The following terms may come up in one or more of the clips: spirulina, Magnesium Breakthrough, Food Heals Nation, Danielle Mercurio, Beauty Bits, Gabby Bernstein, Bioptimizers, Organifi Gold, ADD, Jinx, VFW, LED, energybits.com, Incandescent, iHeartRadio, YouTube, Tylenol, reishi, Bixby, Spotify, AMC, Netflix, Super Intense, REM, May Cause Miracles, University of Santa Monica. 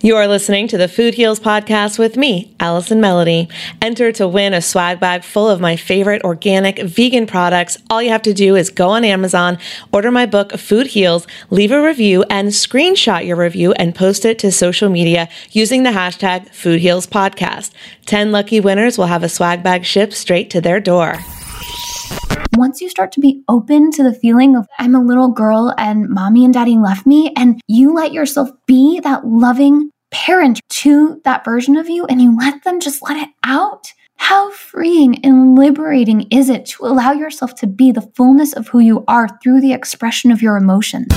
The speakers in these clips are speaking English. You are listening to the Food Heals Podcast with me, Allison Melody. Enter to win a swag bag full of my favorite organic vegan products. All you have to do is go on Amazon, order my book, Food Heals, leave a review, and screenshot your review and post it to social media using the hashtag Food Heals Podcast. 10 lucky winners will have a swag bag shipped straight to their door. Once you start to be open to the feeling of I'm a little girl and mommy and daddy left me, and you let yourself be that loving parent to that version of you, and you let them just let it out, how freeing and liberating is it to allow yourself to be the fullness of who you are through the expression of your emotions?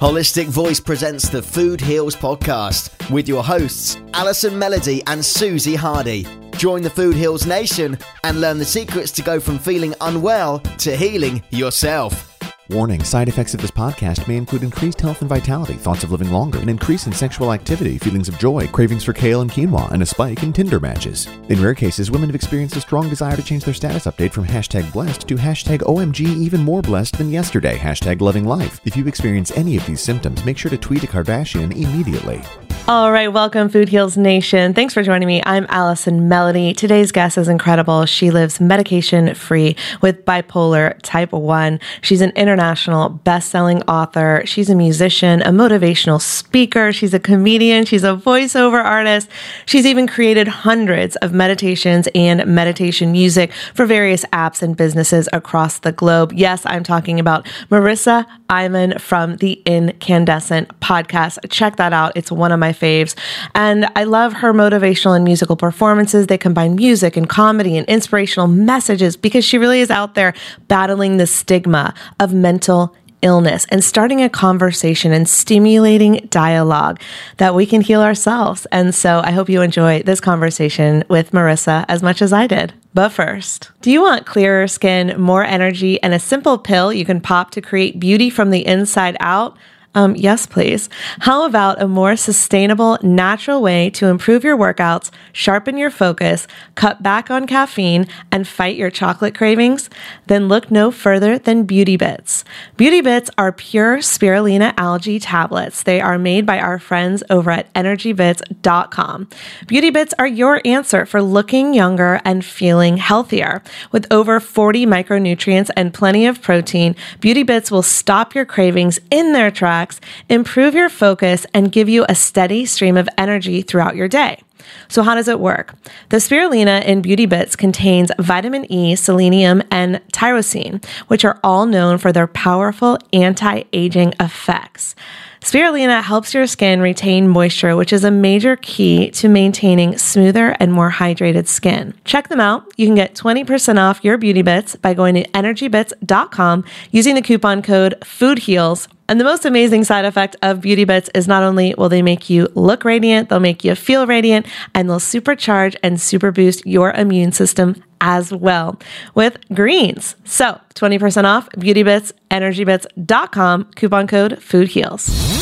Holistic Voice presents the Food Heals Podcast with your hosts, Allison Melody and Susie Hardy. Join the Food Heals Nation and learn the secrets to go from feeling unwell to healing yourself. Warning, side effects of this podcast may include increased health and vitality, thoughts of living longer, an increase in sexual activity, feelings of joy, cravings for kale and quinoa, and a spike in Tinder matches. In rare cases, women have experienced a strong desire to change their status update from #blessed to #OMG even more blessed than yesterday, #loving life. If you experience any of these symptoms, make sure to tweet a Kardashian immediately. All right, welcome Food Heals Nation. Thanks for joining me. I'm Allison Melody. Today's guest is incredible. She lives medication-free with bipolar type 1. She's an international best-selling author. She's a musician, a motivational speaker. She's a comedian. She's a voiceover artist. She's even created hundreds of meditations and meditation music for various apps and businesses across the globe. Yes, I'm talking about Marissa Imon from the Incandescent podcast. Check that out. It's one of my faves. And I love her motivational and musical performances. They combine music and comedy and inspirational messages because she really is out there battling the stigma of mental illness and starting a conversation and stimulating dialogue that we can heal ourselves. And so I hope you enjoy this conversation with Marissa as much as I did. But first, do you want clearer skin, more energy, and a simple pill you can pop to create beauty from the inside out? Yes, please. How about a more sustainable, natural way to improve your workouts, sharpen your focus, cut back on caffeine, and fight your chocolate cravings? Then look no further than Beauty Bits. Beauty Bits are pure spirulina algae tablets. They are made by our friends over at energybits.com. Beauty Bits are your answer for looking younger and feeling healthier. With over 40 micronutrients and plenty of protein, Beauty Bits will stop your cravings in their tracks, improve your focus, and give you a steady stream of energy throughout your day. So how does it work? The spirulina in Beauty Bits contains vitamin E, selenium, and tyrosine, which are all known for their powerful anti-aging effects. Spirulina helps your skin retain moisture, which is a major key to maintaining smoother and more hydrated skin. Check them out. You can get 20% off your Beauty Bits by going to energybits.com using the coupon code FOODHEALS. And the most amazing side effect of Beauty Bits is not only will they make you look radiant, they'll make you feel radiant, and they'll supercharge and super boost your immune system as well with greens. So 20% off Beauty Bits, energybits.com, coupon code FOODHEALS.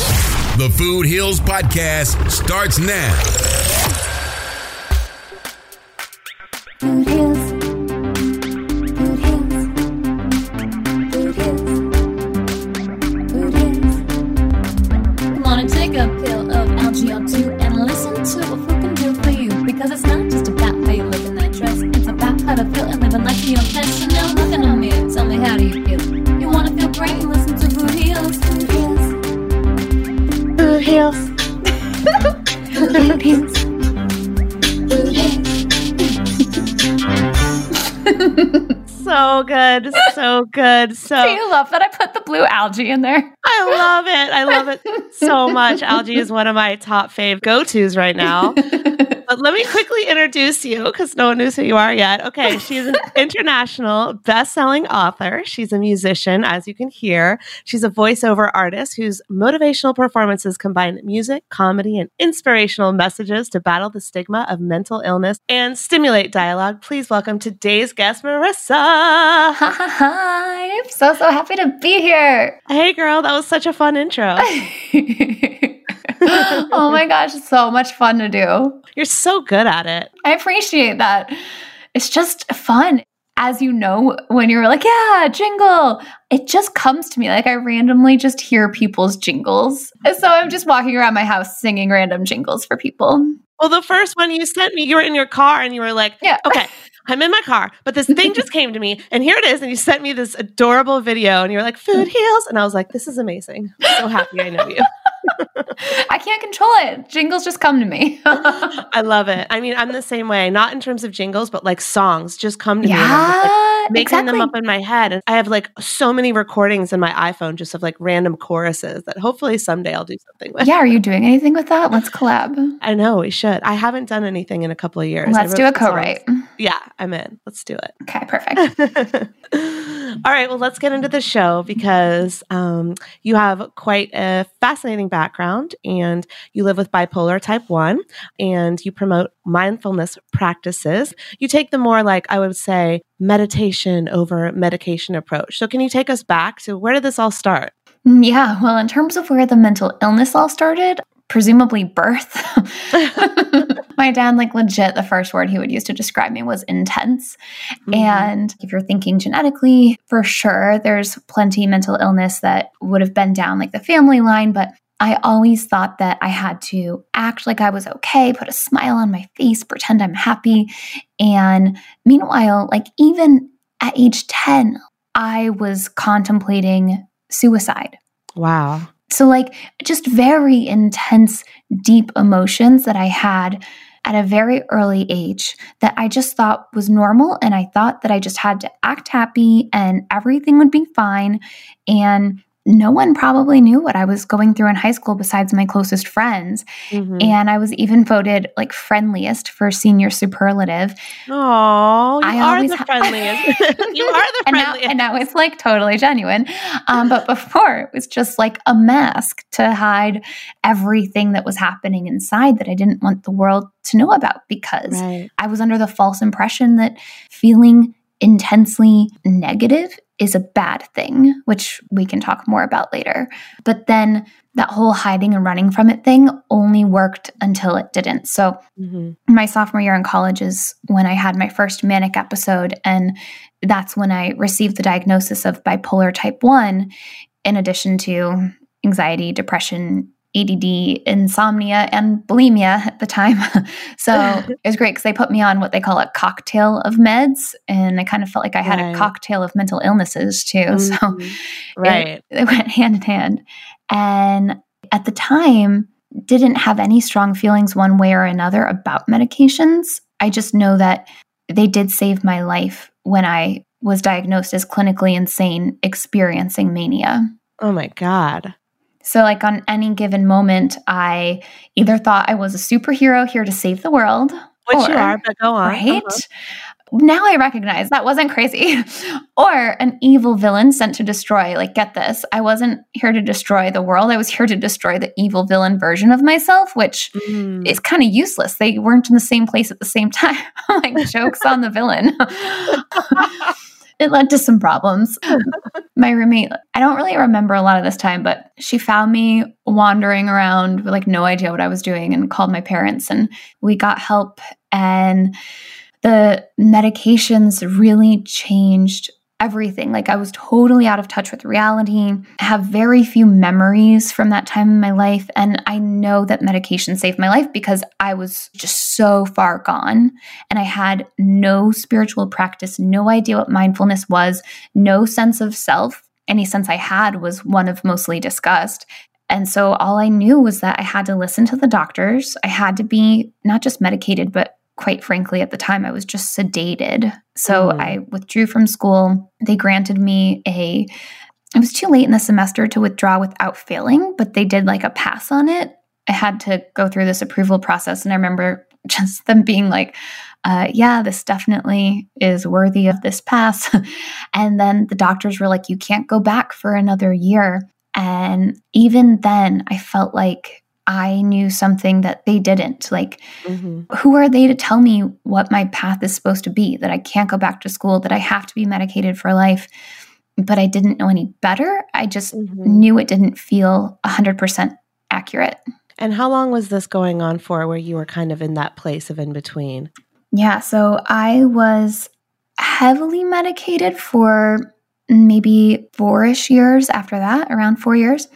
The Food Heals podcast starts now. Food Heals. A pill of algae or two and listen to what food can do for you, because it's not just about how you look in that dress, it's about how to feel and living life to your best. So now look in the mirror, tell me, how do you feel? You want to feel great? Listen to Food Heals. Food Heals. Food Heals. Food Heals. Food Heals. So good, so good. So do you love that I put the blue algae in there? I love it. I love it so much. Algae is one of my top fave go-tos right now. But let me quickly introduce you because no one knows who you are yet. Okay, she's an international best-selling author. She's a musician, as you can hear. She's a voiceover artist whose motivational performances combine music, comedy, and inspirational messages to battle the stigma of mental illness and stimulate dialogue. Please welcome today's guest, Marissa. Hi. I'm so happy to be here. Hey, girl. That was such a fun intro. Oh my gosh, it's so much fun to do. You're so good at it. I appreciate that. It's just fun. As you know, when you're like, yeah, jingle, it just comes to me. Like I randomly just hear people's jingles. So I'm just walking around my house singing random jingles for people. Well, the first one you sent me, you were in your car and you were like, yeah, okay, I'm in my car, but this thing just came to me and here it is. And you sent me this adorable video and you were like, Food Heals. And I was like, this is amazing. I'm so happy I know you. I can't control it. Jingles just come to me. I love it. I mean, I'm the same way, not in terms of jingles, but like songs just come to me. And I'm just, like, making them up in my head. And I have like so many recordings in my iPhone just of like random choruses that hopefully someday I'll do something with. Yeah. Are you doing anything with that? Let's collab. I know we should. I haven't done anything in a couple of years. Let's do a co-write. Yeah, I'm in. Let's do it. Okay, perfect. All right. Well, let's get into the show because you have quite a fascinating background and you live with bipolar type 1 and you promote mindfulness practices. You take the more like, I would say, meditation over medication approach. So can you take us back to where did this all start? Yeah. Well, in terms of where the mental illness all started, presumably birth. My dad, like legit, the first word he would use to describe me was intense. Mm-hmm. And if you're thinking genetically, for sure, there's plenty mental illness that would have been down like the family line, but I always thought that I had to act like I was okay, put a smile on my face, pretend I'm happy. And meanwhile, like even at age 10, I was contemplating suicide. Wow. So like just very intense, deep emotions that I had at a very early age that I just thought was normal. And I thought that I just had to act happy and everything would be fine. And no one probably knew what I was going through in high school besides my closest friends. Mm-hmm. And I was even voted like friendliest for senior superlative. Oh, you are the friendliest. You are the friendliest. And now it's like totally genuine. But before it was just like a mask to hide everything that was happening inside that I didn't want the world to know about because I was under the false impression that feeling intensely negative is a bad thing, which we can talk more about later. But then that whole hiding and running from it thing only worked until it didn't. So my sophomore year in college is when I had my first manic episode. And that's when I received the diagnosis of bipolar type 1, in addition to anxiety, depression, ADD, insomnia, and bulimia at the time. So it was great because they put me on what they call a cocktail of meds. And I kind of felt like I had a cocktail of mental illnesses too. So it went hand in hand. And at the time, didn't have any strong feelings one way or another about medications. I just know that they did save my life when I was diagnosed as clinically insane, experiencing mania. Oh my God. So like on any given moment, I either thought I was a superhero here to save the world. Which you are, but go on. Right? Now I recognize that wasn't crazy. Or an evil villain sent to destroy. Like, get this. I wasn't here to destroy the world. I was here to destroy the evil villain version of myself, which is kind of useless. They weren't in the same place at the same time. Like, jokes on the villain. It led to some problems. My roommate, I don't really remember a lot of this time, but she found me wandering around with like no idea what I was doing and called my parents and we got help. And the medications really changed everything. Like I was totally out of touch with reality. I have very few memories from that time in my life. And I know that medication saved my life because I was just so far gone and I had no spiritual practice, no idea what mindfulness was, no sense of self. Any sense I had was one of mostly disgust. And so all I knew was that I had to listen to the doctors. I had to be not just medicated, but quite frankly, at the time, I was just sedated. So I withdrew from school. They granted me it was too late in the semester to withdraw without failing, but they did like a pass on it. I had to go through this approval process. And I remember just them being like, yeah, this definitely is worthy of this pass. And then the doctors were like, you can't go back for another year. And even then, I felt like I knew something that they didn't. Like, who are they to tell me what my path is supposed to be, that I can't go back to school, that I have to be medicated for life? But I didn't know any better. I just knew it didn't feel 100% accurate. And how long was this going on for where you were kind of in that place of in between? Yeah, so I was heavily medicated for maybe 4-ish years after that, around 4 years.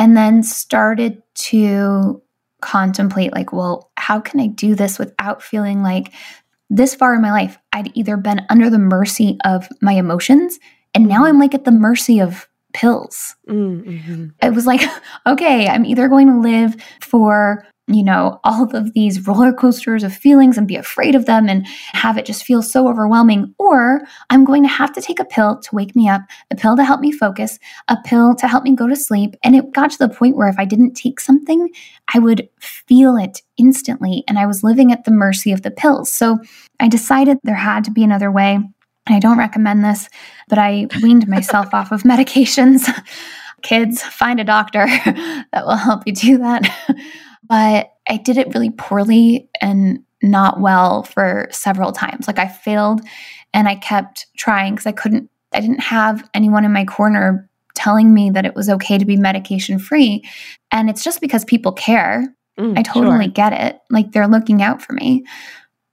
And then started to contemplate like, well, how can I do this without feeling like this far in my life, I'd either been under the mercy of my emotions and now I'm like at the mercy of pills. It was like, okay, I'm either going to live for, you know, all of these roller coasters of feelings and be afraid of them and have it just feel so overwhelming, or I'm going to have to take a pill to wake me up, a pill to help me focus, a pill to help me go to sleep. And it got to the point where if I didn't take something, I would feel it instantly. And I was living at the mercy of the pills. So I decided there had to be another way. And I don't recommend this, but I weaned myself off of medications. Kids, find a doctor that will help you do that. But I did it really poorly and not well for several times. Like I failed and I kept trying because I didn't have anyone in my corner telling me that it was okay to be medication free. And it's just because people care. I totally get it. Like they're looking out for me.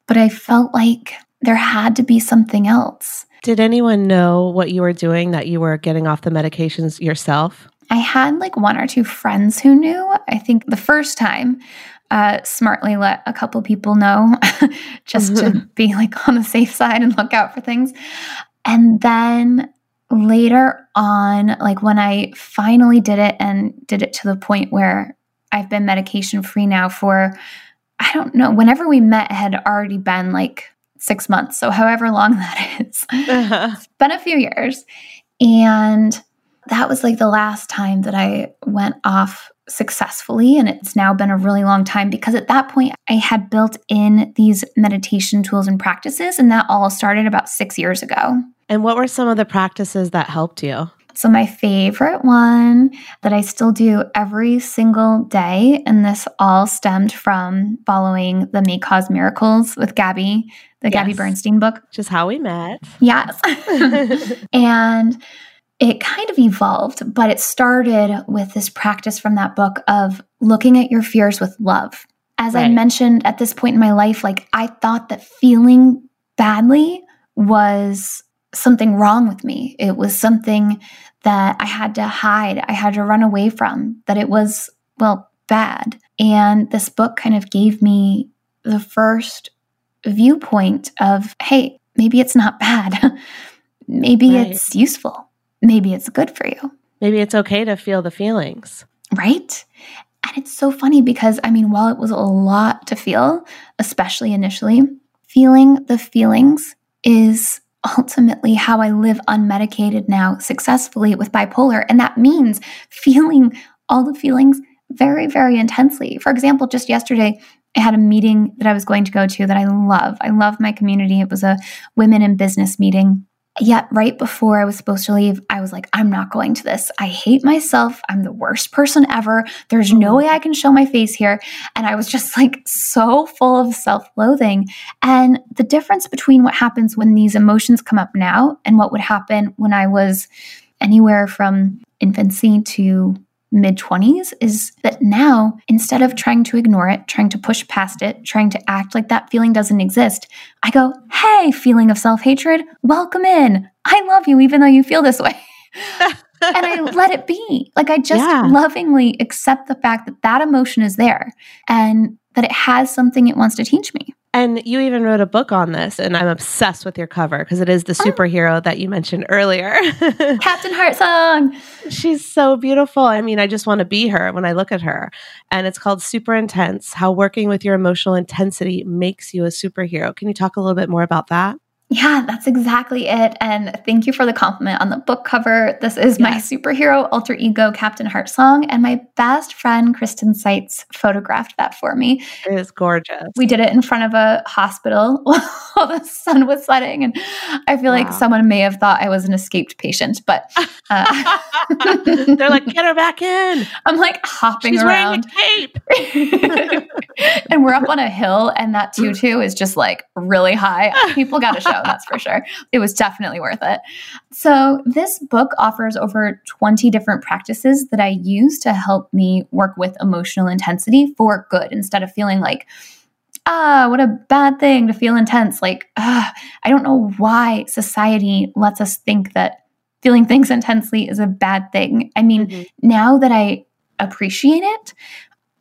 But I felt like there had to be something else. Did anyone know what you were doing, that you were getting off the medications yourself? I had like one or two friends who knew. I think the first time, smartly let a couple people know just to be like on the safe side and look out for things. And then later on, like when I finally did it and did it to the point where I've been medication free now for, I don't know, whenever we met, it had already been like 6 months. So however long that is, it's been a few years. And that was like the last time that I went off successfully. And it's now been a really long time because at that point I had built in these meditation tools and practices. And that all started about 6 years ago. And what were some of the practices that helped you? So my favorite one that I still do every single day, and this all stemmed from following the May Cause Miracles with Gabby, the Gabby Bernstein book. Which is how we met. Yes. And it kind of evolved, but it started with this practice from that book of looking at your fears with love. As I mentioned, at this point in my life, like I thought that feeling badly was something wrong with me. It was something that I had to hide. I had to run away from, that it was, well, bad. And this book kind of gave me the first viewpoint of, hey, maybe it's not bad. Maybe it's useful. Maybe it's good for you. Maybe it's okay to feel the feelings. Right? And it's so funny because, I mean, while it was a lot to feel, especially initially, feeling the feelings is ultimately how I live unmedicated now successfully with bipolar. And that means feeling all the feelings very, very intensely. For example, just yesterday, I had a meeting that I was going to go to that I love. I love my community. It was a women in business meeting. Yet right before I was supposed to leave, I was like, I'm not going to this. I hate myself. I'm the worst person ever. There's no way I can show my face here. And I was just like so full of self-loathing. And the difference between what happens when these emotions come up now and what would happen when I was anywhere from infancy to mid-20s is that now, instead of trying to ignore it, trying to push past it, trying to act like that feeling doesn't exist, I go, hey, feeling of self-hatred, welcome in. I love you even though you feel this way. And I let it be. Like I just lovingly accept the fact that that emotion is there and that it has something it wants to teach me. And you even wrote a book on this, and I'm obsessed with your cover because it is the superhero that you mentioned earlier. Captain Heartsong. She's so beautiful. I mean, I just want to be her when I look at her. And it's called Super Intense, How Working with Your Emotional Intensity Makes You a Superhero. Can you talk a little bit more about that? Yeah, that's exactly it. And thank you for the compliment on the book cover. This is my superhero alter ego, Captain Heartsong. And my best friend, Kristen Seitz, photographed that for me. It is gorgeous. We did it in front of a hospital while the sun was setting. And I feel like someone may have thought I was an escaped patient, but they're like, get her back in. I'm like hopping around. She's wearing a cape. And we're up on a hill, and that tutu is just like really high. People got to show. That's for sure. It was definitely worth it. So this book offers over 20 different practices that I use to help me work with emotional intensity for good, instead of feeling like, what a bad thing to feel intense. Like, I don't know why society lets us think that feeling things intensely is a bad thing. I mean, now that I appreciate it,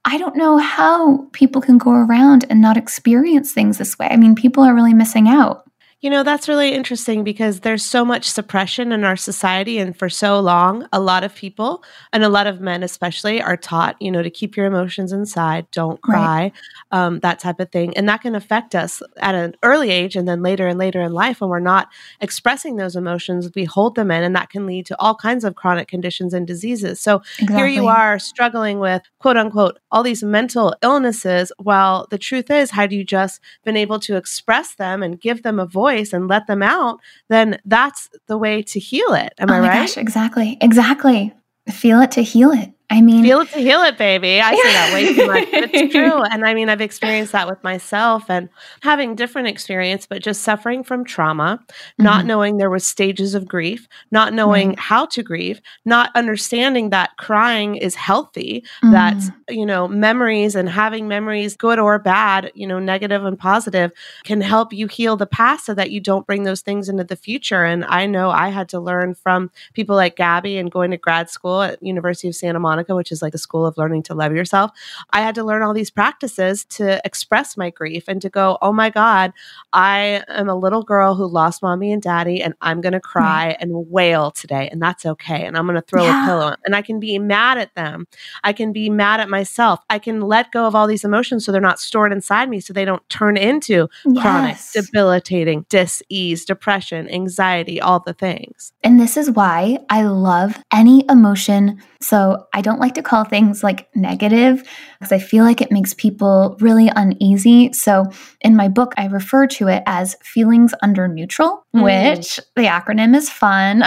I don't know how people can go around and not experience things this way. I mean, people are really missing out. You know, that's really interesting because there's so much suppression in our society. And for so long, a lot of people and a lot of men especially are taught, you know, to keep your emotions inside, don't cry, that type of thing. And that can affect us at an early age, and then later and later in life when we're not expressing those emotions, we hold them in, and that can lead to all kinds of chronic conditions and diseases. So here you are struggling with, quote unquote, all these mental illnesses. Well, the truth is, had you just been able to express them and give them a voice and let them out, then that's the way to heal it. Am I right? Oh my gosh, exactly. Exactly. Feel it to heal it. I mean, feel it to heal it, baby. I say that way too much. It's true. And I mean, I've experienced that with myself and having different experience, but just suffering from trauma, not knowing there were stages of grief, not knowing how to grieve, not understanding that crying is healthy, that, you know, memories and having memories, good or bad, you know, negative and positive, can help you heal the past so that you don't bring those things into the future. And I know I had to learn from people like Gabby and going to grad school at University of Santa Monica, which is like the school of learning to love yourself. I had to learn all these practices to express my grief and to go, oh my God, I am a little girl who lost mommy and daddy, and I'm going to cry and wail today, and that's okay. And I'm going to throw a pillow, and I can be mad at them. I can be mad at myself. I can let go of all these emotions so they're not stored inside me, so they don't turn into chronic, debilitating dis-ease, depression, anxiety, all the things. And this is why I love any emotion. So I don't like to call things like negative because I feel like it makes people really uneasy. So in my book, I refer to it as feelings under neutral, which the acronym is fun.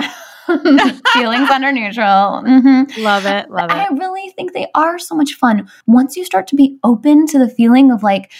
Feelings under neutral. Mm-hmm. Love it. I really think they are so much fun. Once you start to be open to the feeling of like,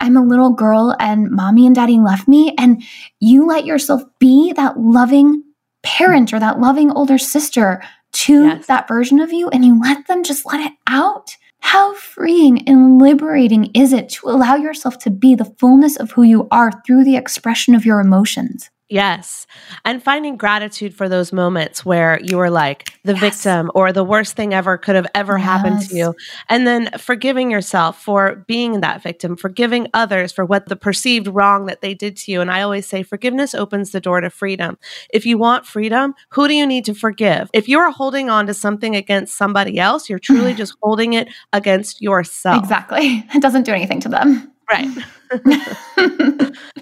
I'm a little girl and mommy and daddy left me, and you let yourself be that loving parent or that loving older sister to that version of you, and you let them just let it out. How freeing and liberating is it to allow yourself to be the fullness of who you are through the expression of your emotions? Yes. And finding gratitude for those moments where you were like the victim or the worst thing ever could have ever happened to you. And then forgiving yourself for being that victim, forgiving others for what the perceived wrong that they did to you. And I always say forgiveness opens the door to freedom. If you want freedom, who do you need to forgive? If you're holding on to something against somebody else, you're truly just holding it against yourself. Exactly. It doesn't do anything to them. Right.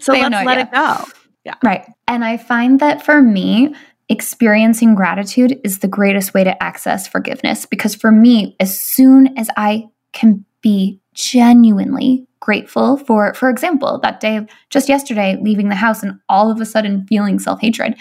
So let's let it go. Yeah. Right. And I find that for me, experiencing gratitude is the greatest way to access forgiveness, because for me, as soon as I can be genuinely grateful for example, that day of just yesterday, leaving the house and all of a sudden feeling self-hatred,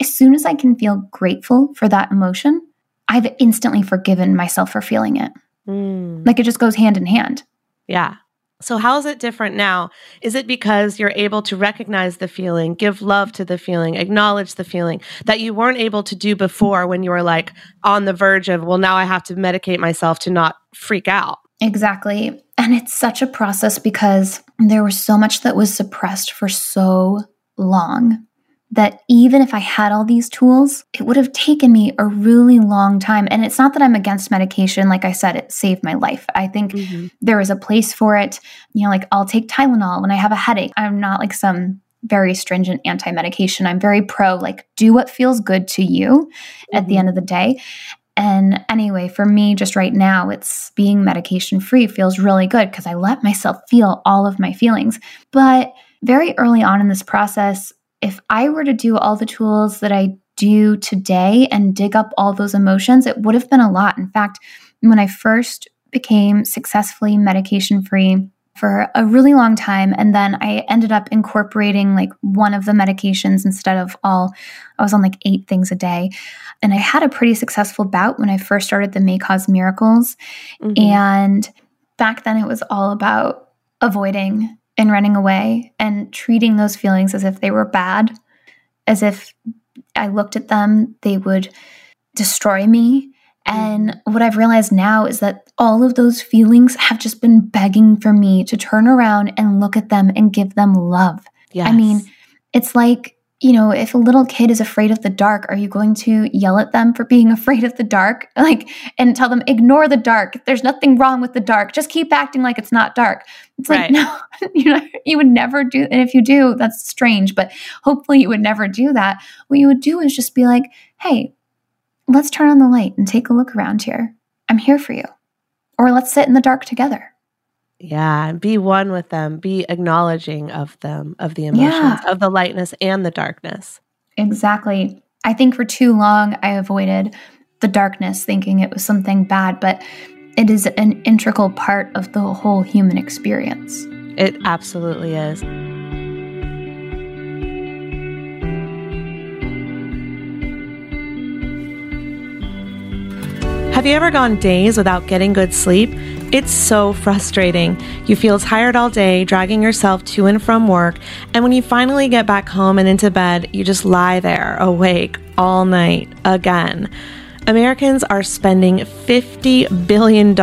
as soon as I can feel grateful for that emotion, I've instantly forgiven myself for feeling it. Like it just goes hand in hand. Yeah. So how is it different now? Is it because you're able to recognize the feeling, give love to the feeling, acknowledge the feeling that you weren't able to do before when you were like on the verge of, well, now I have to medicate myself to not freak out? Exactly. And it's such a process because there was so much that was suppressed for so long that even if I had all these tools, it would have taken me a really long time. And it's not that I'm against medication. Like I said, it saved my life. I think there is a place for it. You know, like I'll take Tylenol when I have a headache. I'm not like some very stringent anti-medication. I'm very pro, like do what feels good to you at the end of the day. And anyway, for me, just right now, it's being medication free feels really good because I let myself feel all of my feelings. But very early on in this process, if I were to do all the tools that I do today and dig up all those emotions, it would have been a lot. In fact, when I first became successfully medication-free for a really long time, and then I ended up incorporating like one of the medications instead of all, I was on like 8 things a day. And I had a pretty successful bout when I first started the May Cause Miracles. And back then it was all about avoiding and running away and treating those feelings as if they were bad, as if I looked at them, they would destroy me. And what I've realized now is that all of those feelings have just been begging for me to turn around and look at them and give them love. Yes. I mean, it's like, you know, if a little kid is afraid of the dark, are you going to yell at them for being afraid of the dark? Like, and tell them, ignore the dark. There's nothing wrong with the dark. Just keep acting like it's not dark. It's like, no, you would never do. And if you do, that's strange, but hopefully you would never do that. What you would do is just be like, hey, let's turn on the light and take a look around here. I'm here for you. Or let's sit in the dark together. Yeah, be one with them, be acknowledging of them, of the emotions, of the lightness and the darkness. Exactly. I think for too long, I avoided the darkness thinking it was something bad, but it is an integral part of the whole human experience. It absolutely is. Have you ever gone days without getting good sleep? It's so frustrating. You feel tired all day, dragging yourself to and from work, and when you finally get back home and into bed, you just lie there awake all night again. Americans are spending $50 billion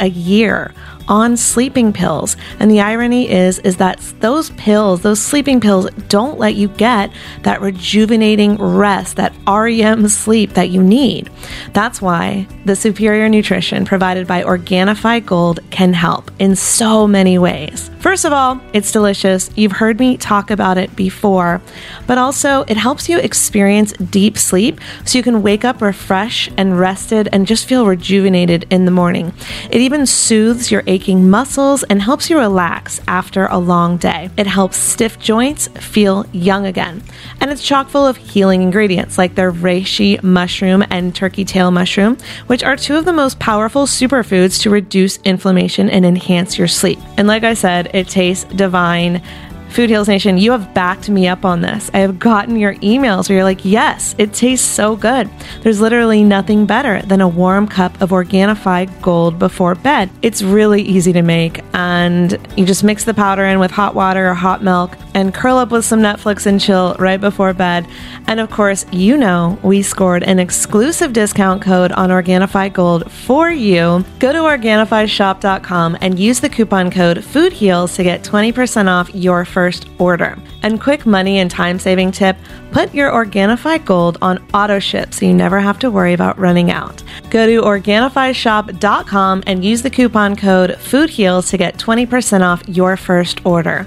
a year on sleeping pills. And the irony is that those pills, those sleeping pills, don't let you get that rejuvenating rest, that REM sleep that you need. That's why the superior nutrition provided by Organifi Gold can help in so many ways. First of all, it's delicious. You've heard me talk about it before, but also it helps you experience deep sleep so you can wake up refreshed and rested and just feel rejuvenated in the morning. It even soothes your aching muscles and helps you relax after a long day. It helps stiff joints feel young again. And it's chock full of healing ingredients like their reishi mushroom and turkey tail mushroom, which are two of the most powerful superfoods to reduce inflammation and enhance your sleep. And like I said, it tastes divine. Food Heals Nation, you have backed me up on this. I have gotten your emails where you're like, yes, it tastes so good. There's literally nothing better than a warm cup of Organifi Gold before bed. It's really easy to make, and you just mix the powder in with hot water or hot milk and curl up with some Netflix and chill right before bed. And of course, you know, we scored an exclusive discount code on Organifi Gold for you. Go to OrganifiShop.com and use the coupon code FOODHEALS to get 20% off your first order. And quick money and time-saving tip, put your Organifi Gold on auto ship so you never have to worry about running out. Go to OrganifiShop.com and use the coupon code FOODHEALS to get 20% off your first order.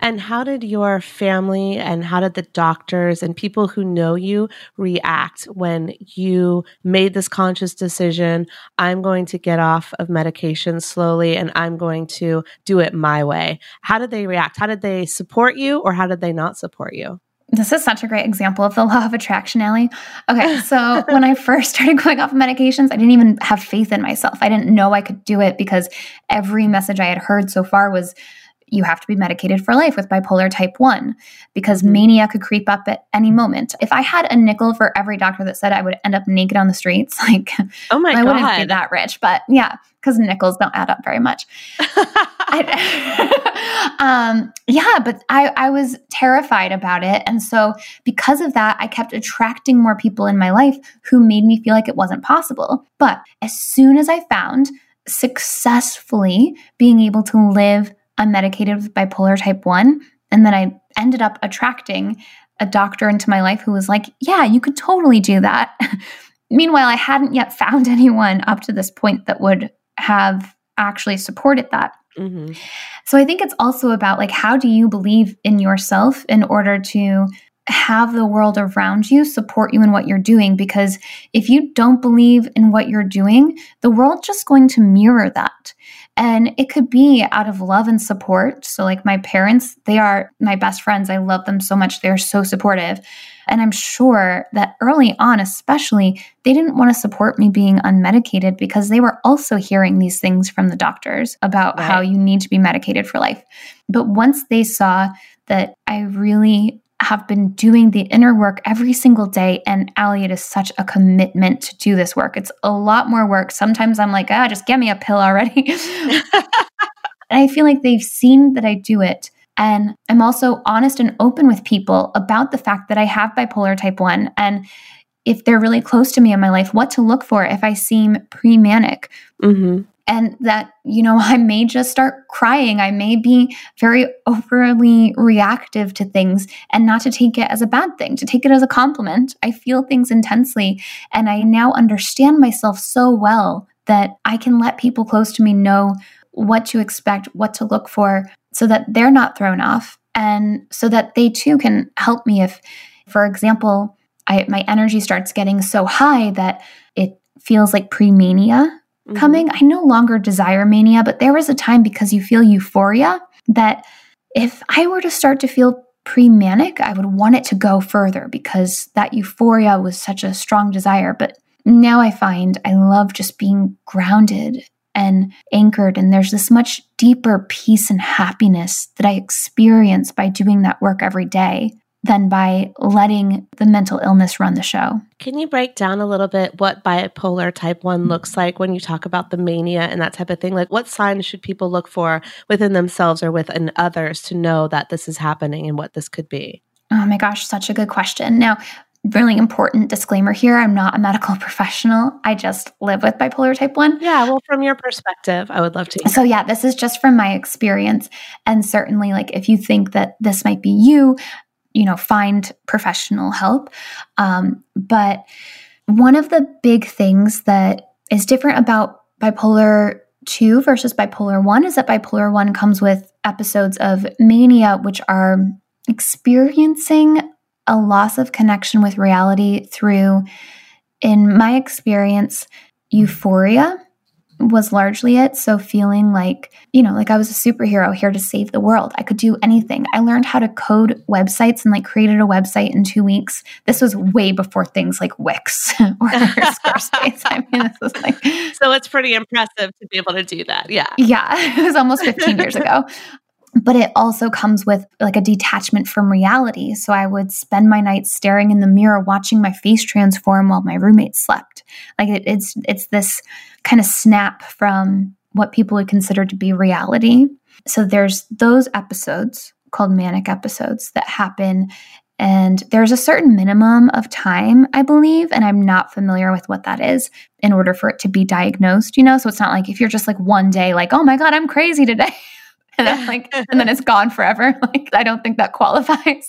And how did your family and how did the doctors and people who know you react when you made this conscious decision, I'm going to get off of medication slowly and I'm going to do it my way? How did they react? How did they support you or how did they not support you? This is such a great example of the law of attraction, Allie. Okay, so when I first started going off of medications, I didn't even have faith in myself. I didn't know I could do it because every message I had heard so far was, you have to be medicated for life with bipolar type 1 because mania could creep up at any moment. If I had a nickel for every doctor that said I would end up naked on the streets, like, oh my God, I wouldn't be that rich. But yeah, because nickels don't add up very much. But I was terrified about it. And so because of that, I kept attracting more people in my life who made me feel like it wasn't possible. But as soon as I found successfully being able to live I'm medicated with bipolar type 1. And then I ended up attracting a doctor into my life who was like, yeah, you could totally do that. Meanwhile, I hadn't yet found anyone up to this point that would have actually supported that. Mm-hmm. So I think it's also about like, how do you believe in yourself in order to have the world around you support you in what you're doing? Because if you don't believe in what you're doing, the world's just going to mirror that. And it could be out of love and support. So like my parents, they are my best friends. I love them so much. They're so supportive. And I'm sure that early on, especially, they didn't want to support me being unmedicated because they were also hearing these things from the doctors about how you need to be medicated for life. But once they saw that I really have been doing the inner work every single day. And Allie, it is such a commitment to do this work. It's a lot more work. Sometimes I'm like, just get me a pill already. And I feel like they've seen that I do it. And I'm also honest and open with people about the fact that I have bipolar type 1. And if they're really close to me in my life, what to look for if I seem pre-manic. Mm-hmm. And that, you know, I may just start crying. I may be very overly reactive to things and not to take it as a bad thing, to take it as a compliment. I feel things intensely. And I now understand myself so well that I can let people close to me know what to expect, what to look for, so that they're not thrown off. And so that they too can help me if, for example, my energy starts getting so high that it feels like pre-mania coming. I no longer desire mania, but there was a time because you feel euphoria that if I were to start to feel pre-manic, I would want it to go further because that euphoria was such a strong desire. But now I find I love just being grounded and anchored. And there's this much deeper peace and happiness that I experience by doing that work every day than by letting the mental illness run the show. Can you break down a little bit what bipolar type 1 looks like when you talk about the mania and that type of thing? Like what signs should people look for within themselves or within others to know that this is happening and what this could be? Oh my gosh, such a good question. Now, really important disclaimer here. I'm not a medical professional. I just live with bipolar type 1. Yeah, well, from your perspective, I would love to hear. So yeah, this is just from my experience. And certainly like if you think that this might be you know, find professional help. But one of the big things that is different about bipolar 2 versus bipolar 1 is that bipolar 1 comes with episodes of mania, which are experiencing a loss of connection with reality through, in my experience, euphoria was largely it. So feeling like, you know, like I was a superhero here to save the world. I could do anything. I learned how to code websites and like created a website in 2 weeks. This was way before things like Wix or Squarespace. I mean, this was like... So it's pretty impressive to be able to do that. Yeah. Yeah. It was almost 15 years ago. But it also comes with like a detachment from reality. So I would spend my nights staring in the mirror, watching my face transform while my roommate slept. Like it's this kind of snap from what people would consider to be reality. So there's those episodes called manic episodes that happen. And there's a certain minimum of time, I believe, and I'm not familiar with what that is in order for it to be diagnosed, you know? So it's not like if you're just like one day like, oh my God, I'm crazy today. And that's like, and then it's gone forever. Like, I don't think that qualifies. Like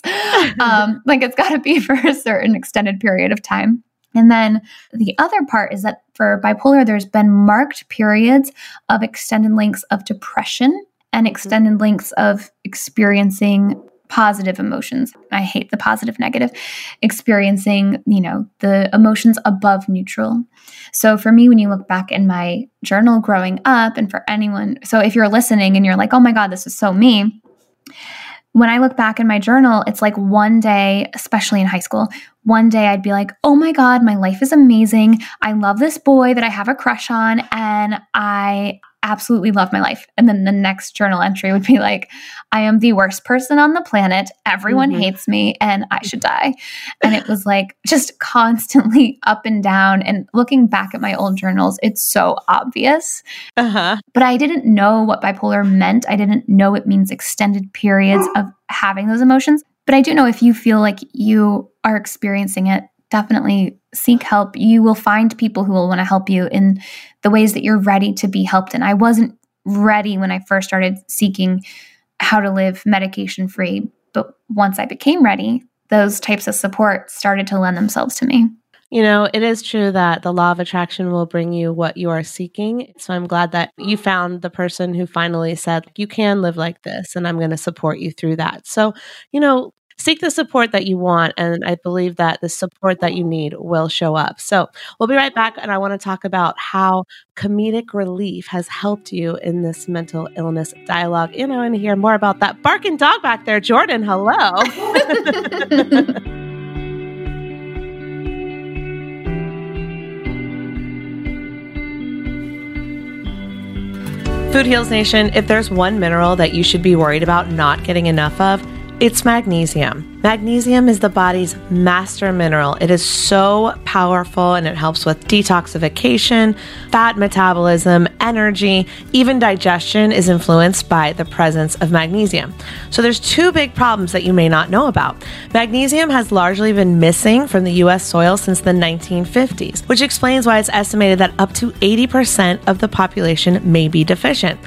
it's got to be for a certain extended period of time. And then the other part is that for bipolar, there's been marked periods of extended lengths of depression and extended lengths of experiencing positive emotions. I hate the positive, negative, experiencing, you know, the emotions above neutral. So for me, when you look back in my journal growing up, and for anyone, so if you're listening and you're like, oh my God, this is so me. When I look back in my journal, it's like one day, especially in high school, one day I'd be like, oh my God, my life is amazing. I love this boy that I have a crush on and I absolutely love my life. And then the next journal entry would be like, I am the worst person on the planet. Everyone hates me and I should die. And it was like just constantly up and down. And looking back at my old journals, it's so obvious. But I didn't know what bipolar meant. I didn't know it means extended periods of having those emotions. But I do know if you feel like you are experiencing it, definitely seek help. You will find people who will want to help you in the ways that you're ready to be helped. And I wasn't ready when I first started seeking how to live medication free. But once I became ready, those types of support started to lend themselves to me. You know, it is true that the law of attraction will bring you what you are seeking. So I'm glad that you found the person who finally said, you can live like this, and I'm going to support you through that. So, you know, seek the support that you want. And I believe that the support that you need will show up. So we'll be right back. And I want to talk about how comedic relief has helped you in this mental illness dialogue. And I want to hear more about that barking dog back there. Jordan, hello. Food Heals Nation, if there's one mineral that you should be worried about not getting enough of, it's magnesium. Magnesium is the body's master mineral. It is so powerful and it helps with detoxification, fat metabolism, energy, even digestion is influenced by the presence of magnesium. So there's two big problems that you may not know about. Magnesium has largely been missing from the US soil since the 1950s, which explains why it's estimated that up to 80% of the population may be deficient.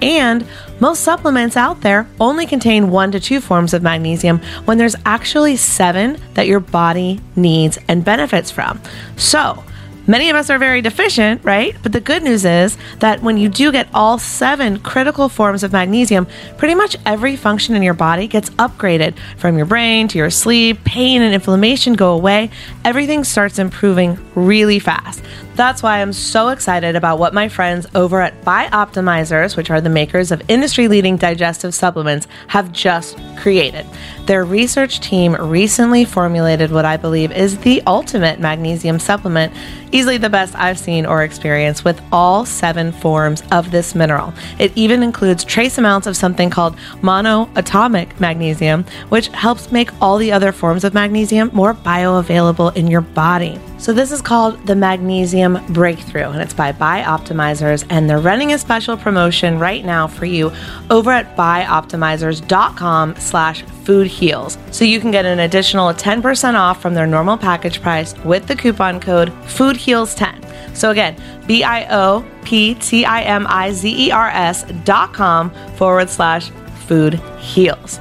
And most supplements out there only contain 1 to 2 forms of magnesium when there's actually 7 that your body needs and benefits from. So many of us are very deficient, right? But the good news is that when you do get all 7 critical forms of magnesium, pretty much every function in your body gets upgraded. From your brain to your sleep, pain and inflammation go away. Everything starts improving really fast. That's why I'm so excited about what my friends over at Bioptimizers, which are the makers of industry-leading digestive supplements, have just created. Their research team recently formulated what I believe is the ultimate magnesium supplement, easily the best I've seen or experienced, with all 7 forms of this mineral. It even includes trace amounts of something called monoatomic magnesium, which helps make all the other forms of magnesium more bioavailable in your body. So this is called the Magnesium Breakthrough, and it's by Bioptimizers, and they're running a special promotion right now for you over at bioptimizers.com/foodheals. So you can get an additional 10% off from their normal package price with the coupon code foodheals10. So again, bioptimizers.com/foodheals.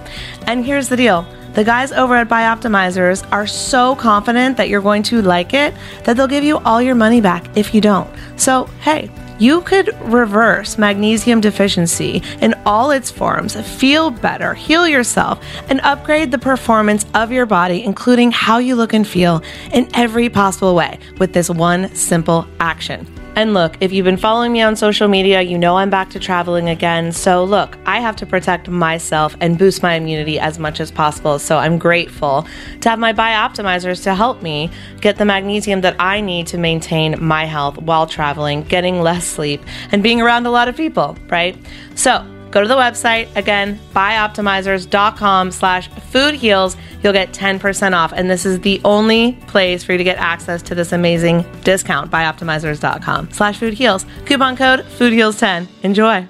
And here's the deal. The guys over at Bioptimizers are so confident that you're going to like it that they'll give you all your money back if you don't. So, hey, you could reverse magnesium deficiency in all its forms, feel better, heal yourself, and upgrade the performance of your body, including how you look and feel, in every possible way with this one simple action. And look, if you've been following me on social media, you know I'm back to traveling again. So look, I have to protect myself and boost my immunity as much as possible. So I'm grateful to have my Bioptimizers to help me get the magnesium that I need to maintain my health while traveling, getting less sleep, and being around a lot of people, right? So go to the website, again, bioptimizers.com/foodheals. You'll get 10% off. And this is the only place for you to get access to this amazing discount, bioptimizers.com/foodheals. Coupon code foodheals10. Enjoy.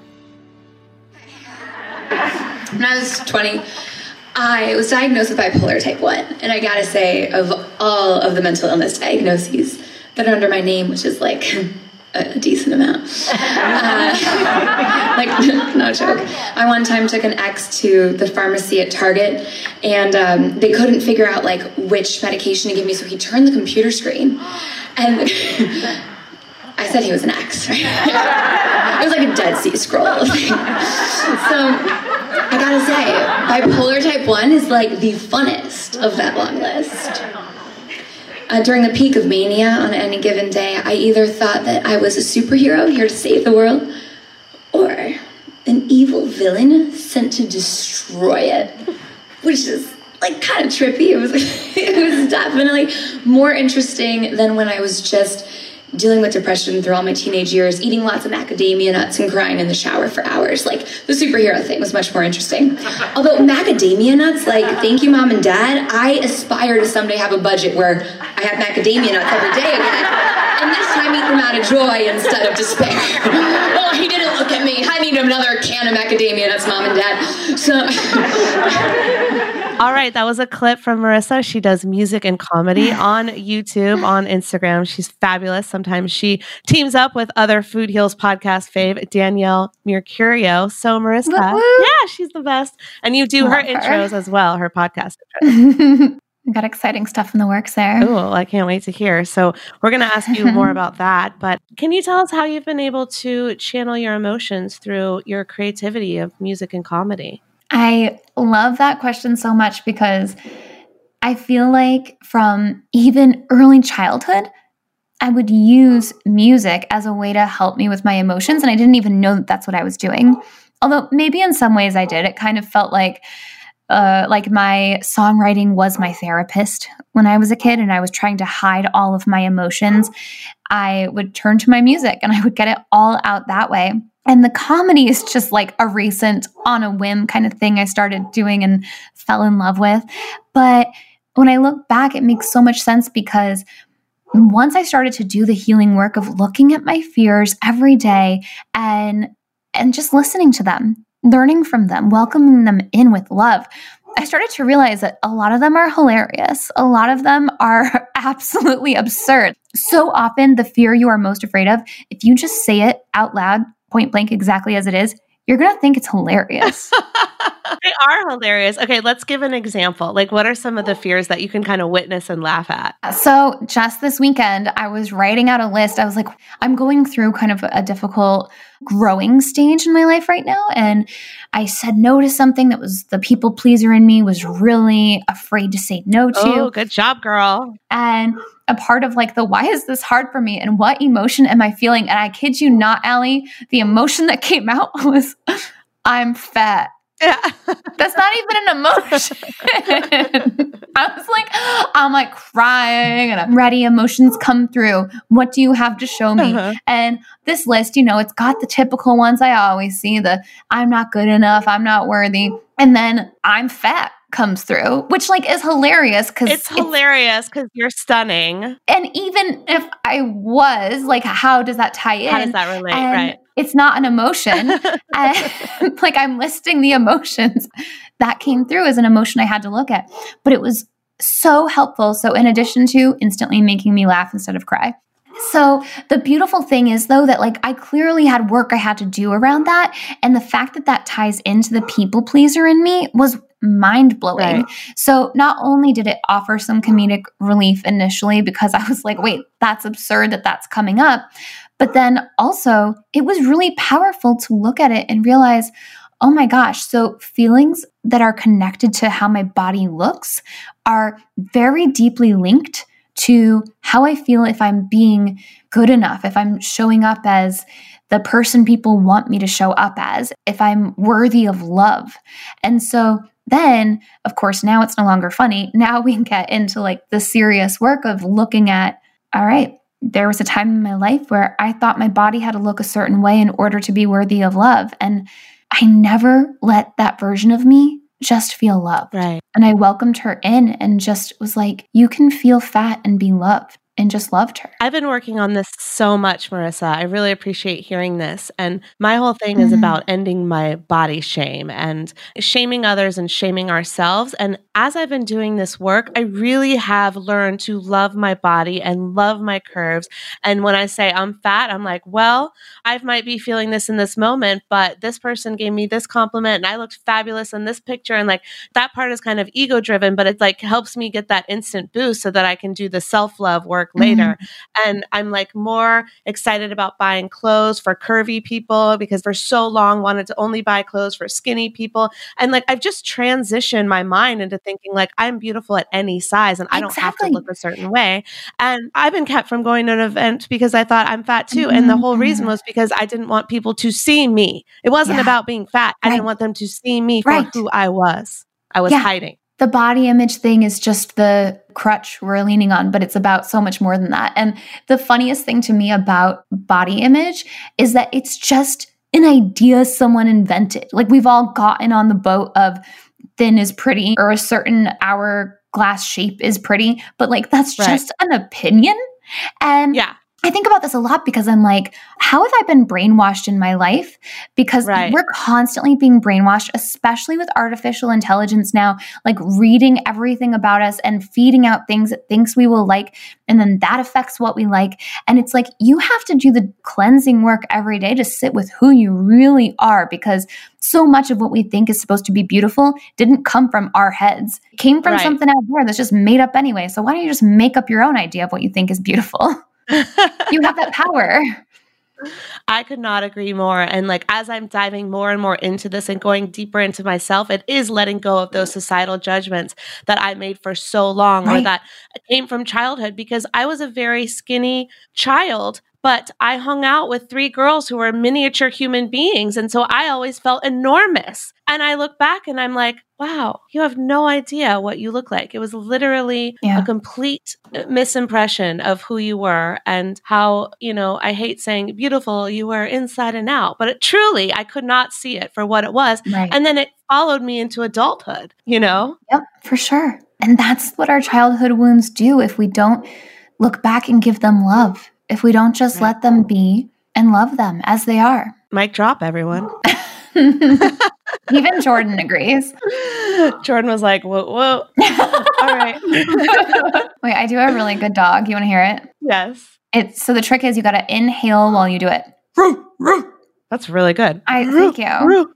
When I was 20, I was diagnosed with bipolar type 1. And I gotta say, of all of the mental illness diagnoses that are under my name, which is like a decent amount. Like, no joke. I one time took an ex to the pharmacy at Target, and they couldn't figure out like which medication to give me, so he turned the computer screen, and I said he was an ex, right? It was like a Dead Sea Scroll thing. So I gotta say, bipolar type 1 is like the funnest of that long list. During the peak of mania on any given day, I either thought that I was a superhero here to save the world, or an evil villain sent to destroy it, which is like kind of trippy. It was definitely more interesting than when I was just dealing with depression through all my teenage years, eating lots of macadamia nuts and crying in the shower for hours. Like, the superhero thing was much more interesting. Although macadamia nuts, like, thank you, Mom and Dad. I aspire to someday have a budget where I have macadamia nuts every day again. And this time eat them out of joy instead of despair. Oh, he didn't look at me. I need another can of macadamia nuts, Mom and Dad. So... All right, that was a clip from Marissa. She does music and comedy on YouTube, on Instagram. She's fabulous. Sometimes she teams up with other Food Heals podcast fave, Danielle Mercurio. So Marissa, yeah, she's the best. And you do her intros as well, her podcast intros. Got exciting stuff in the works there. Oh, I can't wait to hear. So we're going to ask you more about that. But can you tell us how you've been able to channel your emotions through your creativity of music and comedy? I love that question so much because I feel like from even early childhood, I would use music as a way to help me with my emotions. And I didn't even know that that's what I was doing. Although maybe in some ways I did. It kind of felt like my songwriting was my therapist when I was a kid and I was trying to hide all of my emotions. I would turn to my music and I would get it all out that way. And the comedy is just like a recent on a whim kind of thing I started doing and fell in love with. But when I look back, it makes so much sense because once I started to do the healing work of looking at my fears every day and just listening to them, learning from them, welcoming them in with love, I started to realize that a lot of them are hilarious. A lot of them are absolutely absurd. So often the fear you are most afraid of, if you just say it out loud, point blank, exactly as it is, you're going to think it's hilarious. They are hilarious. Okay, let's give an example. Like, what are some of the fears that you can kind of witness and laugh at? So just this weekend, I was writing out a list. I was like, I'm going through kind of a difficult growing stage in my life right now. And I said no to something that was the people pleaser in me was really afraid to say no to. Oh, good job, girl. And a part of like the why is this hard for me and what emotion am I feeling? And I kid you not, Allie, the emotion that came out was I'm fat. Yeah. That's not even an emotion. I was like, I'm like crying and I'm ready. Emotions come through. What do you have to show me? Uh-huh. And this list, you know, it's got the typical ones I always see, the I'm not good enough, I'm not worthy. And then I'm fat comes through, which like is hilarious because it's hilarious because you're stunning. And even if I was like, how does that tie in? How does that relate? And right. It's not an emotion. And, like I'm listing the emotions that came through as an emotion I had to look at, but it was so helpful. So in addition to instantly making me laugh instead of cry. So the beautiful thing is though that like I clearly had work I had to do around that. And the fact that that ties into the people pleaser in me was mind-blowing. Right. So not only did it offer some comedic relief initially because I was like, wait, that's absurd that that's coming up. But then also it was really powerful to look at it and realize, oh my gosh, so feelings that are connected to how my body looks are very deeply linked to how I feel if I'm being good enough, if I'm showing up as the person people want me to show up as, if I'm worthy of love. And so then, of course, now it's no longer funny. Now we can get into like the serious work of looking at, all right, there was a time in my life where I thought my body had to look a certain way in order to be worthy of love. And I never let that version of me just feel loved. Right. And I welcomed her in and just was like, you can feel fat and be loved, and just loved her. I've been working on this so much, Marissa. I really appreciate hearing this. And my whole thing is about ending my body shame and shaming others and shaming ourselves. And as I've been doing this work, I really have learned to love my body and love my curves. And when I say I'm fat, I'm like, well, I might be feeling this in this moment, but this person gave me this compliment and I looked fabulous in this picture. And like that part is kind of ego driven, but it like helps me get that instant boost so that I can do the self-love work later. And I'm like more excited about buying clothes for curvy people, because for so long wanted to only buy clothes for skinny people. And like, I've just transitioned my mind into thinking like, I'm beautiful at any size and I don't have to look a certain way. And I've been kept from going to an event because I thought I'm fat too. And the whole reason was because I didn't want people to see me. It wasn't about being fat. I didn't want them to see me for who I was. I was hiding. The body image thing is just the crutch we're leaning on, but it's about so much more than that. And the funniest thing to me about body image is that it's just an idea someone invented. Like we've all gotten on the boat of thin is pretty or a certain hourglass shape is pretty, but like that's just an opinion. And I think about this a lot because I'm like, how have I been brainwashed in my life? Because we're constantly being brainwashed, especially with artificial intelligence now, like reading everything about us and feeding out things it thinks we will like. And then that affects what we like. And it's like, you have to do the cleansing work every day to sit with who you really are, because so much of what we think is supposed to be beautiful didn't come from our heads. It came from something out there that's just made up anyway. So why don't you just make up your own idea of what you think is beautiful? You have that power. I could not agree more. And like, as I'm diving more and more into this and going deeper into myself, it is letting go of those societal judgments that I made for so long or that came from childhood, because I was a very skinny child, but I hung out with three girls who were miniature human beings. And so I always felt enormous. And I look back and I'm like, wow, you have no idea what you look like. It was literally a complete misimpression of who you were and how, you know, I hate saying beautiful, you were inside and out, but it truly, I could not see it for what it was. Right. And then it followed me into adulthood, you know? Yep, for sure. And that's what our childhood wounds do if we don't look back and give them love. If we don't just let them be and love them as they are. Mic drop, everyone. Even Jordan agrees. Jordan was like, whoa, whoa. All right. Wait, I do have a really good dog. You want to hear it? Yes. So the trick is you got to inhale while you do it. That's really good. Thank you.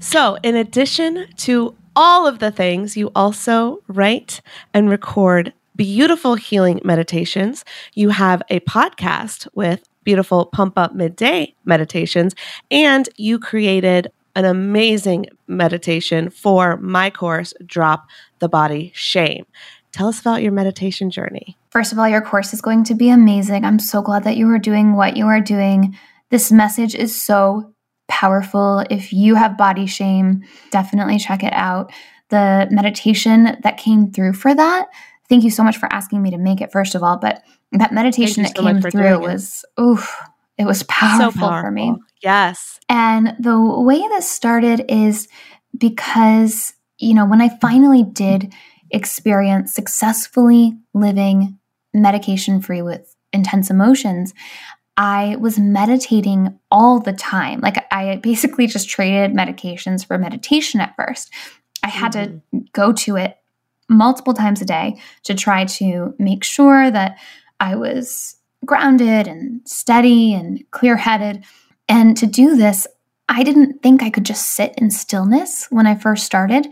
So in addition to all of the things, you also write and record beautiful healing meditations. You have a podcast with beautiful Pump Up Midday meditations, and you created an amazing meditation for my course, Drop the Body Shame. Tell us about your meditation journey. First of all, your course is going to be amazing. I'm so glad that you are doing what you are doing. This message is so powerful. If you have body shame, definitely check it out. The meditation that came through for that, thank you so much for asking me to make it, first of all. But that meditation that came through was, it was powerful for me. Yes. And the way this started is because, you know, when I finally did experience successfully living medication-free with intense emotions, I was meditating all the time. Like I basically just traded medications for meditation at first. I had to go to it multiple times a day to try to make sure that I was grounded and steady and clear-headed. And to do this, I didn't think I could just sit in stillness when I first started.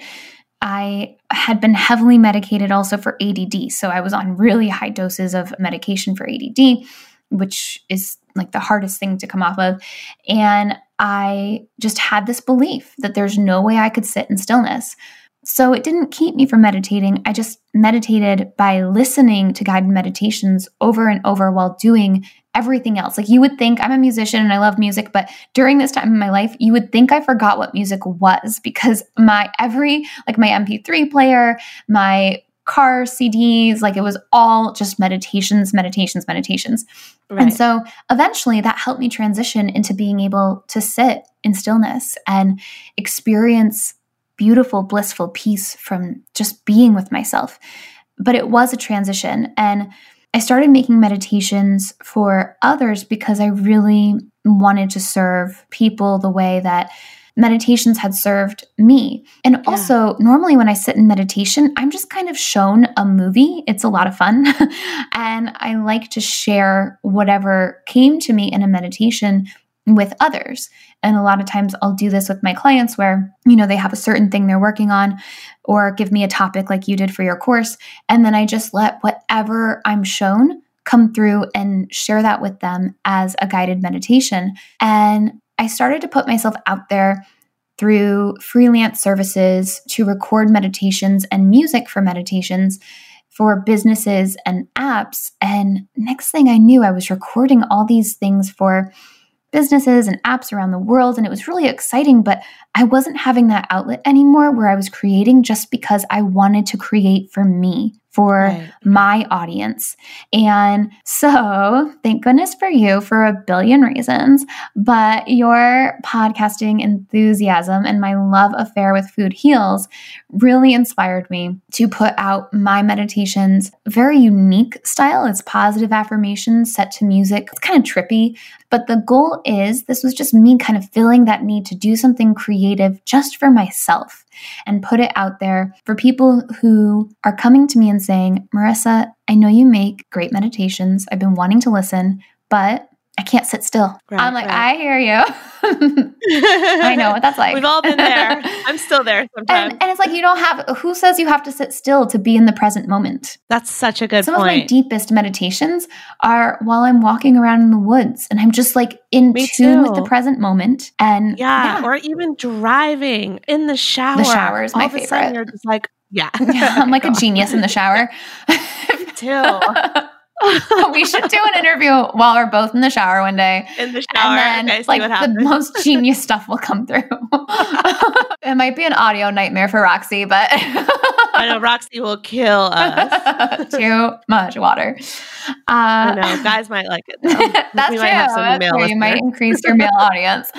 I had been heavily medicated also for ADD. So I was on really high doses of medication for ADD, which is like the hardest thing to come off of. And I just had this belief that there's no way I could sit in stillness. So it didn't keep me from meditating. I just meditated by listening to guided meditations over and over while doing everything else. Like, you would think, I'm a musician and I love music, but during this time in my life, you would think I forgot what music was, because my MP3 player, my car CDs, like, it was all just meditations. Right. And so eventually that helped me transition into being able to sit in stillness and experience beautiful, blissful peace from just being with myself. But it was a transition. And I started making meditations for others because I really wanted to serve people the way that meditations had served me. And also, normally when I sit in meditation, I'm just kind of shown a movie. It's a lot of fun. And I like to share whatever came to me in a meditation with others. And a lot of times I'll do this with my clients where, they have a certain thing they're working on, or give me a topic like you did for your course. And then I just let whatever I'm shown come through and share that with them as a guided meditation. And I started to put myself out there through freelance services to record meditations and music for meditations for businesses and apps. And next thing I knew, I was recording all these things for businesses and apps around the world. And it was really exciting, but I wasn't having that outlet anymore where I was creating just because I wanted to create for me, for my audience. And so thank goodness for you for a billion reasons, but your podcasting enthusiasm and my love affair with Food Heals really inspired me to put out my meditations, very unique style. It's positive affirmations set to music. It's kind of trippy, but the goal is, this was just me kind of feeling that need to do something creative just for myself and put it out there for people who are coming to me and saying, Marissa, I know you make great meditations. I've been wanting to listen, but I can't sit still. Right, I'm like, right. I hear you. I know what that's like. We've all been there. I'm still there sometimes. And it's like, who says you have to sit still to be in the present moment? That's such a good point. Some of my deepest meditations are while I'm walking around in the woods and I'm just like in tune with the present moment. And or even driving in the shower. The shower is my favorite. All of a sudden you're just like, I'm like a genius in the shower. Me too. We should do an interview while we're both in the shower one day. In the shower. And then the most genius stuff will come through. It might be an audio nightmare for Roxy, but I know Roxy will kill us. Too much water. I know. Guys might like it though. That's true. Might have some male listeners. You might increase your male audience.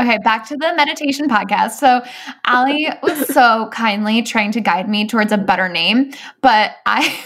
Okay, back to the meditation podcast. So Allie was so kindly trying to guide me towards a better name, but I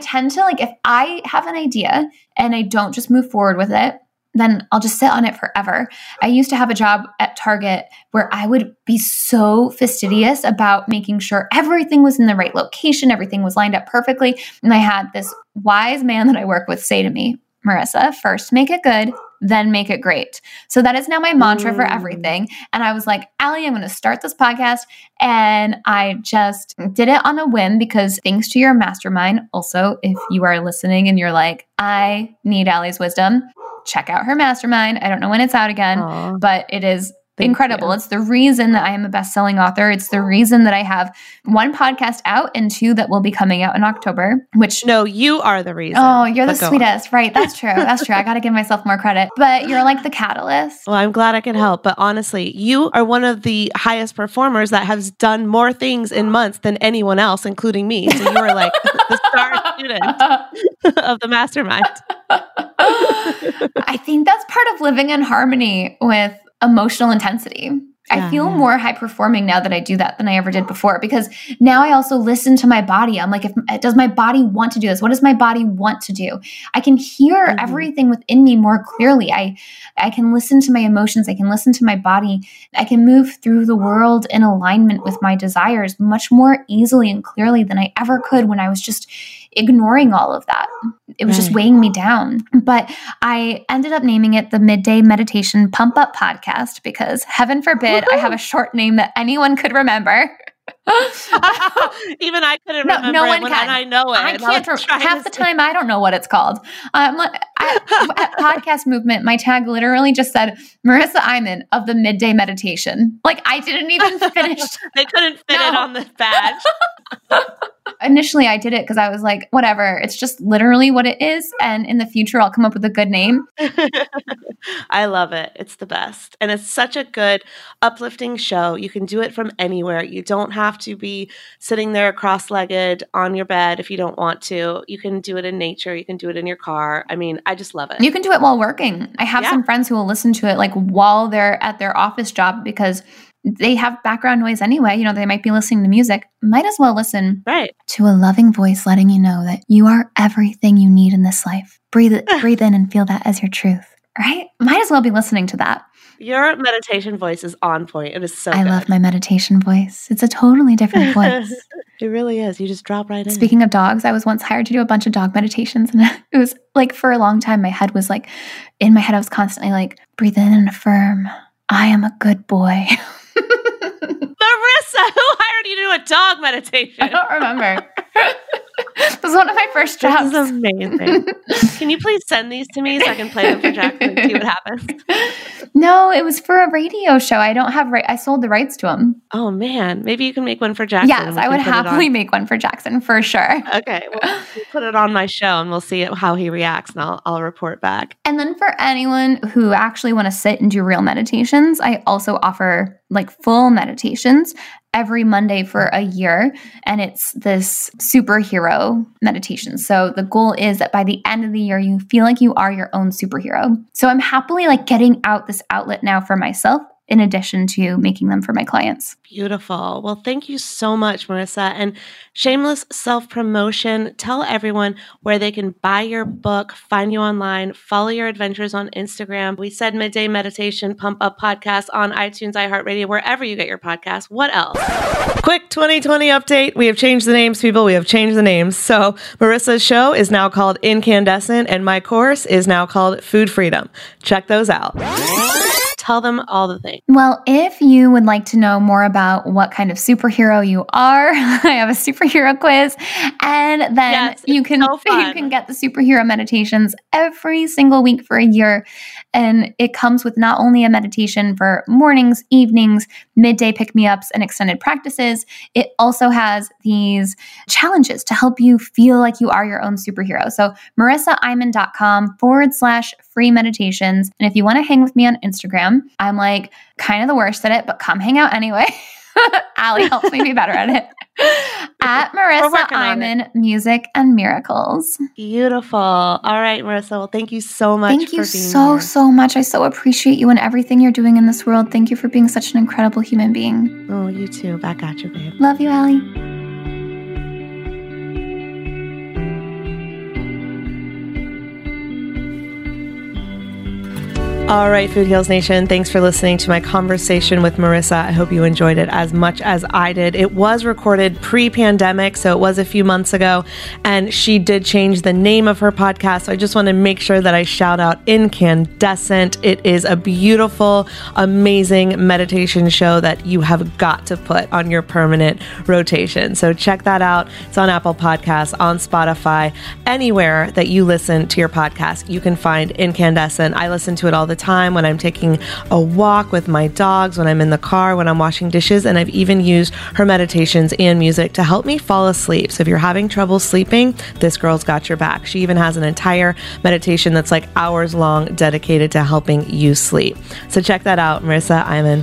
tend to, if I have an idea and I don't just move forward with it, then I'll just sit on it forever. I used to have a job at Target where I would be so fastidious about making sure everything was in the right location, everything was lined up perfectly. And I had this wise man that I work with say to me, Marissa, first make it good, then make it great. So that is now my mantra for everything. And I was like, Allie, I'm going to start this podcast. And I just did it on a whim because thanks to your mastermind. Also, if you are listening and you're like, I need Allie's wisdom, check out her mastermind. I don't know when it's out again, but it is incredible. It's the reason that I am a best-selling author. It's the reason that I have one podcast out and two that will be coming out in October, which... No, you are the reason. Oh, you're the sweetest. On. Right. That's true. That's true. I got to give myself more credit. But you're like the catalyst. Well, I'm glad I can help. But honestly, you are one of the highest performers that has done more things in months than anyone else, including me. So you are like the star student of the mastermind. I think that's part of living in harmony with emotional intensity. I feel more high performing now that I do that than I ever did before, because now I also listen to my body. I'm like, does my body want to do this? What does my body want to do? I can hear everything within me more clearly. I can listen to my emotions. I can listen to my body. I can move through the world in alignment with my desires much more easily and clearly than I ever could when I was just ignoring all of that. It was just weighing me down. But I ended up naming it the Midday Meditation Pump Up Podcast because heaven forbid I have a short name that anyone could remember. Even I couldn't remember. No one can. I know it. I can't. Half the time, I don't know what it's called. At Podcast Movement, my tag literally just said Marissa Imon of the Midday Meditation. Like, I didn't even finish. They couldn't fit it on the badge. Initially, I did it because I was like, whatever. It's just literally what it is. And in the future, I'll come up with a good name. I love it. It's the best. And it's such a good, uplifting show. You can do it from anywhere. You don't have to be sitting there cross-legged on your bed if you don't want to. You can do it in nature. You can do it in your car. I mean, I just love it. You can do it while working. I have some friends who will listen to it like while they're at their office job because they have background noise anyway. You know, they might be listening to music. Might as well listen to a loving voice letting you know that you are everything you need in this life. Breathe in and feel that as your truth, right? Might as well be listening to that. Your meditation voice is on point. It is so good. I love my meditation voice. It's a totally different voice. It really is. You just drop right in. Speaking of dogs, I was once hired to do a bunch of dog meditations. And it was like for a long time, in my head, I was constantly like, breathe in and affirm, I am a good boy. Marissa, who hired you to do a dog meditation? I don't remember. It was one of my first jobs. This is amazing. Can you please send these to me so I can play them for Jackson and see what happens? No, it was for a radio show. I don't have I sold the rights to them. Oh, man. Maybe you can make one for Jackson. Yes, I would happily make one for Jackson for sure. Okay. Well, we'll put it on my show and we'll see how he reacts and I'll report back. And then for anyone who actually want to sit and do real meditations, I also offer like full meditations every Monday for a year. And it's this superhero meditation. So the goal is that by the end of the year, you feel like you are your own superhero. So I'm happily like getting out this outlet now for myself, in addition to making them for my clients. Beautiful. Well, thank you so much, Marissa. And shameless self-promotion. Tell everyone where they can buy your book, find you online, follow your adventures on Instagram. We said Midday Meditation, Pump Up Podcast on iTunes, iHeartRadio, wherever you get your podcasts. What else? Quick 2020 update. We have changed the names, people. We have changed the names. So Marissa's show is now called Incandescent, and my course is now called Food Freedom. Check those out. Tell them all the things. Well, if you would like to know more about what kind of superhero you are, I have a superhero quiz. And then you can get the superhero meditations every single week for a year. And it comes with not only a meditation for mornings, evenings, midday pick-me-ups, and extended practices. It also has these challenges to help you feel like you are your own superhero. So marissaimon.com/free meditations. And if you want to hang with me on Instagram, I'm like kind of the worst at it, but come hang out anyway. Allie helps me be better at it. At Marissa Imon Music and Miracles. Beautiful. All right, Marissa. Well, thank you so much. Thank you so much. I so appreciate you and everything you're doing in this world. Thank you for being such an incredible human being. Oh, you too. Back at you, babe. Love you, Allie. All right, Food Heals Nation, thanks for listening to my conversation with Marissa. I hope you enjoyed it as much as I did. It was recorded pre-pandemic, so it was a few months ago, and she did change the name of her podcast. So I just want to make sure that I shout out Incandescent. It is a beautiful, amazing meditation show that you have got to put on your permanent rotation. So check that out. It's on Apple Podcasts, on Spotify, anywhere that you listen to your podcast, you can find Incandescent. I listen to it all the time when I'm taking a walk with my dogs, when I'm in the car, when I'm washing dishes, and I've even used her meditations and music to help me fall asleep. So if you're having trouble sleeping, this girl's got your back. She even has an entire meditation that's like hours long dedicated to helping you sleep. So check that out. Marissa Imon,